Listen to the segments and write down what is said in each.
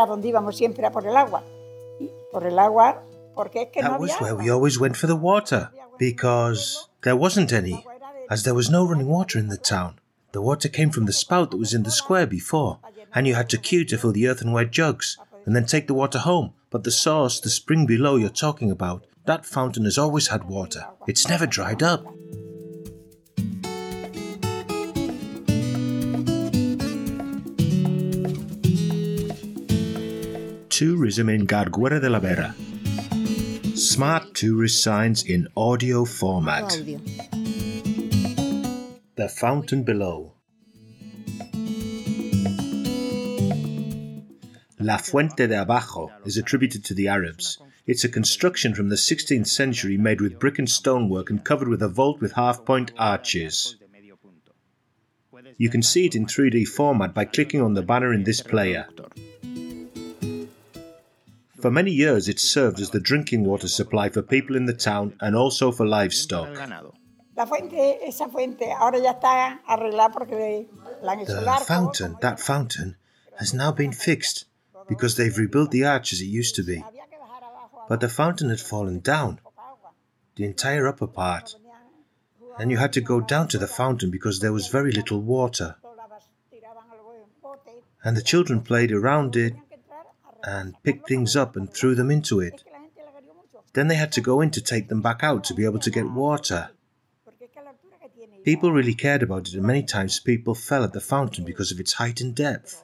era donde íbamos siempre, a por el agua. Por el agua, porque es que no había agua. That was where we always went for the water, because there wasn't any, as there was no running water in the town. The water came from the spout that was in the square before, and you had to queue to fill the earthenware jugs, and then take the water home. But the source, the spring below you're talking about, that fountain has always had water. It's never dried up. Tourism in Garguera de la Vera. Smart tourist signs in audio format. The fountain below. La Fuente de Abajo is attributed to the Arabs. It's a construction from the 16th century made with brick and stonework and covered with a vault with half-point arches. You can see it in 3D format by clicking on the banner in this player. For many years it served as the drinking water supply for people in the town and also for livestock. That fountain has now been fixed because they've rebuilt the arch as it used to be. But the fountain had fallen down, the entire upper part, and you had to go down to the fountain because there was very little water. And the children played around it and picked things up and threw them into it. Then they had to go in to take them back out to be able to get water. People really cared about it, and many times people fell at the fountain because of its height and depth.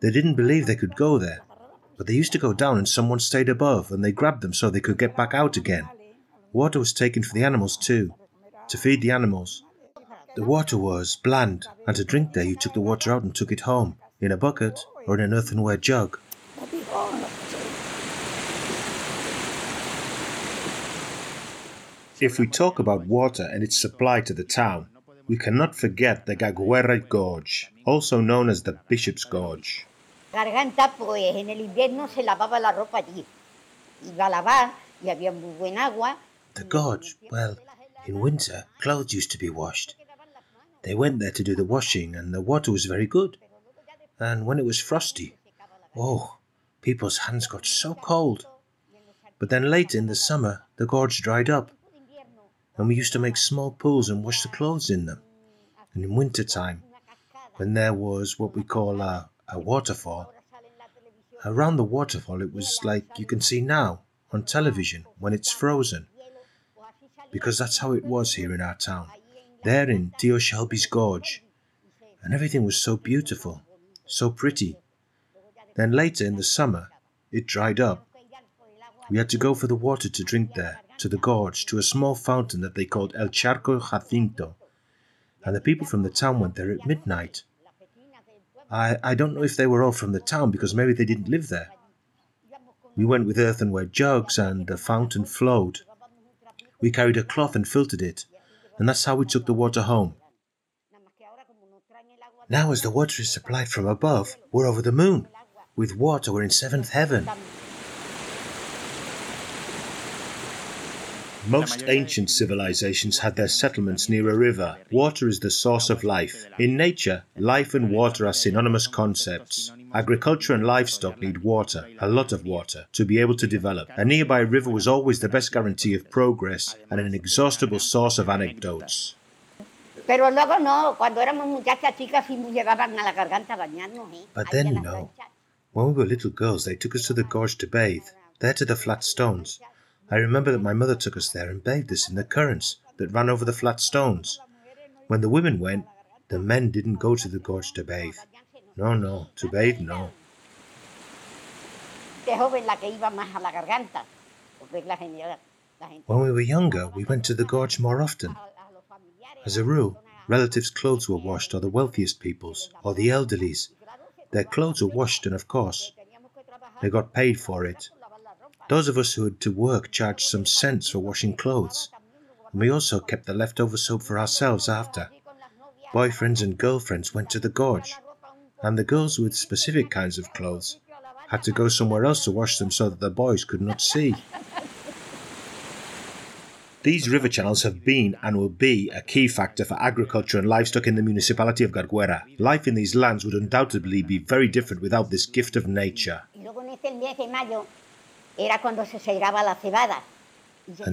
They didn't believe they could go there, but they used to go down and someone stayed above and they grabbed them so they could get back out again. Water was taken for the animals too, to feed the animals. The water was bland, and to drink there you took the water out and took it home, in a bucket or in an earthenware jug. If we talk about water and its supply to the town, we cannot forget the Garguera Gorge, also known as the Bishop's Gorge. Garganta, pues en el invierno se lavaba la ropa allí. Iba a lavar y había muy buen agua. The gorge, well, in winter, clothes used to be washed. They went there to do the washing and the water was very good. And when it was frosty, oh, people's hands got so cold. But then later in the summer, the gorge dried up. And we used to make small pools and wash the clothes in them. And in winter time, when there was what we call a waterfall, around the waterfall it was like you can see now on television when it's frozen. Because that's how it was here in our town, there in Tio Shelby's gorge. And everything was so beautiful, so pretty. Then later in the summer, it dried up. We had to go for the water to drink there, to the gorge, to a small fountain that they called El Charco Jacinto. And the people from the town went there at midnight. I don't know if they were all from the town, because maybe they didn't live there. We went with earthenware jugs and the fountain flowed. We carried a cloth and filtered it, and that's how we took the water home. Now as the water is supplied from above, we're over the moon. With water we're in seventh heaven. Most ancient civilizations had their settlements near a river. Water is the source of life. In nature, life and water are synonymous concepts. Agriculture and livestock need water, a lot of water, to be able to develop. A nearby river was always the best guarantee of progress and an inexhaustible source of anecdotes. But then, no. When we were little girls, they took us to the gorge to bathe, there to the flat stones. I remember that my mother took us there and bathed us in the currents that ran over the flat stones. When the women went, the men didn't go to the gorge to bathe. No, to bathe, no. When we were younger, we went to the gorge more often. As a rule, relatives' clothes were washed, or the wealthiest people's, or the elderly's. Their clothes were washed, and of course, they got paid for it. Those of us who had to work charged some cents for washing clothes, and we also kept the leftover soap for ourselves after. Boyfriends and girlfriends went to the gorge, and the girls with specific kinds of clothes had to go somewhere else to wash them so that the boys could not see. These river channels have been and will be a key factor for agriculture and livestock in the municipality of Garguera. Life in these lands would undoubtedly be very different without this gift of nature. And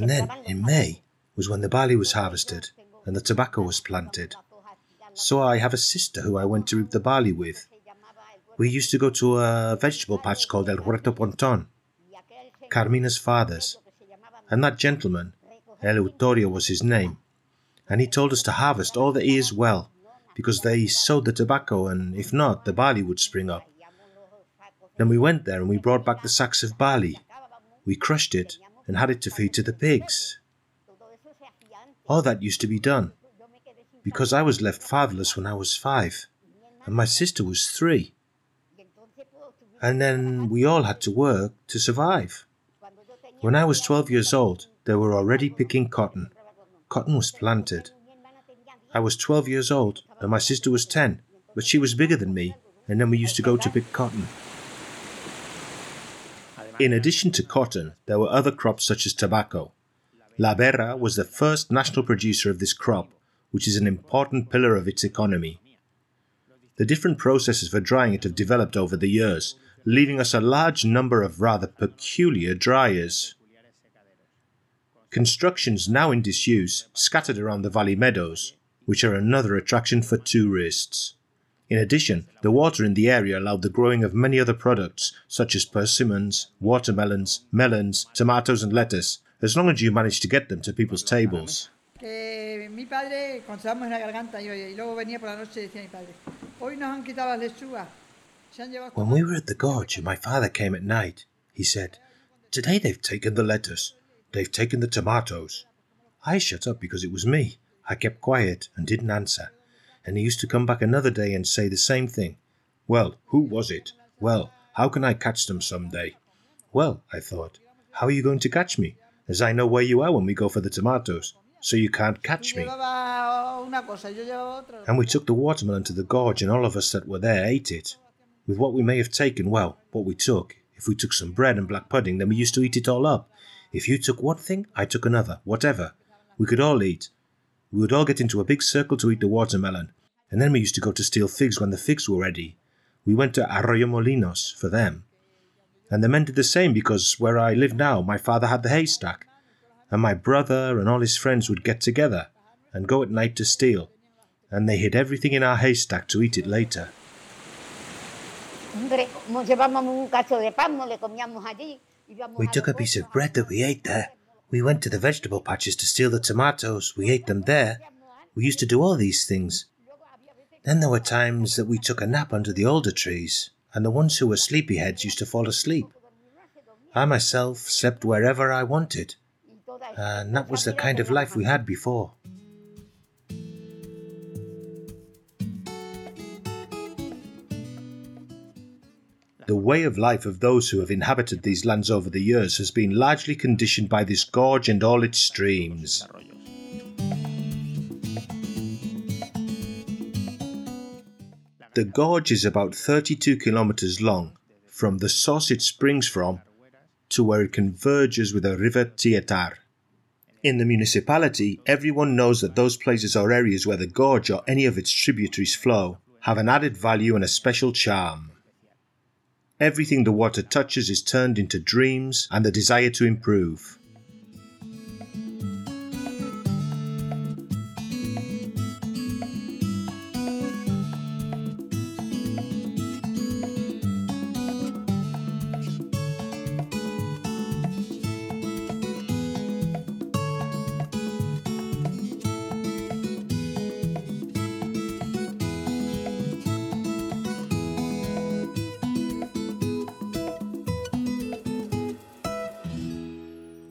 then, in May, was when the barley was harvested and the tobacco was planted. So I have a sister who I went to reap the barley with. We used to go to a vegetable patch called El Huerto Ponton, Carmina's father's, and that gentleman, Eleutoria was his name, and he told us to harvest all the ears well, because they sowed the tobacco and, if not, the barley would spring up. Then we went there and we brought back the sacks of barley. We crushed it and had it to feed to the pigs. All that used to be done, because I was left fatherless when I was 5, and my sister was 3. And then we all had to work to survive. When I was 12 years old, they were already picking cotton. Cotton was planted. I was 12 years old and my sister was 10, but she was bigger than me, and then we used to go to pick cotton. In addition to cotton, there were other crops such as tobacco. La Vera was the first national producer of this crop, which is an important pillar of its economy. The different processes for drying it have developed over the years, leaving us a large number of rather peculiar dryers. Constructions now in disuse scattered around the valley meadows, which are another attraction for tourists. In addition, the water in the area allowed the growing of many other products, such as persimmons, watermelons, melons, tomatoes and lettuce, as long as you manage to get them to people's tables. Mi padre, cuando estábamos en la garganta, y luego venía por la noche y decía mi padre, hoy nos han quitado las lechugas. When we were at the gorge and my father came at night, he said, "Today they've taken the lettuce, they've taken the tomatoes." I shut up because it was me. I kept quiet and didn't answer. And he used to come back another day and say the same thing. Well, who was it? Well, how can I catch them someday? Well, I thought, how are you going to catch me? As I know where you are when we go for the tomatoes, so you can't catch me. And we took the watermelon to the gorge and all of us that were there ate it. With what we may have taken, well, what we took. If we took some bread and black pudding, then we used to eat it all up. If you took one thing, I took another, whatever. We could all eat. We would all get into a big circle to eat the watermelon. And then we used to go to steal figs when the figs were ready. We went to Arroyomolinos for them. And the men did the same because where I live now, my father had the haystack. And my brother and all his friends would get together and go at night to steal. And they hid everything in our haystack to eat it later. We took a piece of bread that we ate there. We went to the vegetable patches to steal the tomatoes. We ate them there. We used to do all these things. Then there were times that we took a nap under the older trees, and the ones who were sleepyheads used to fall asleep. I myself slept wherever I wanted, and that was the kind of life we had before. The way of life of those who have inhabited these lands over the years has been largely conditioned by this gorge and all its streams. The gorge is about 32 kilometers long, from the source it springs from to where it converges with the river Tietar. In the municipality, everyone knows that those places or areas where the gorge or any of its tributaries flow have an added value and a special charm. Everything the water touches is turned into dreams and the desire to improve.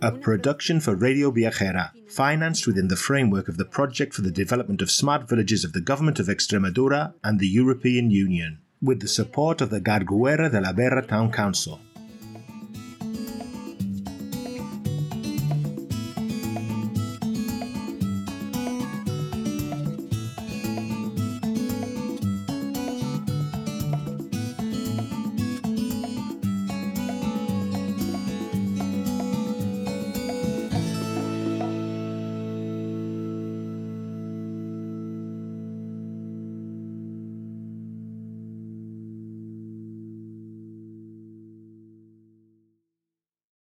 A production for Radio Viajera, financed within the framework of the Project for the Development of Smart Villages of the Government of Extremadura and the European Union, with the support of the Garguera de la Vera Town Council.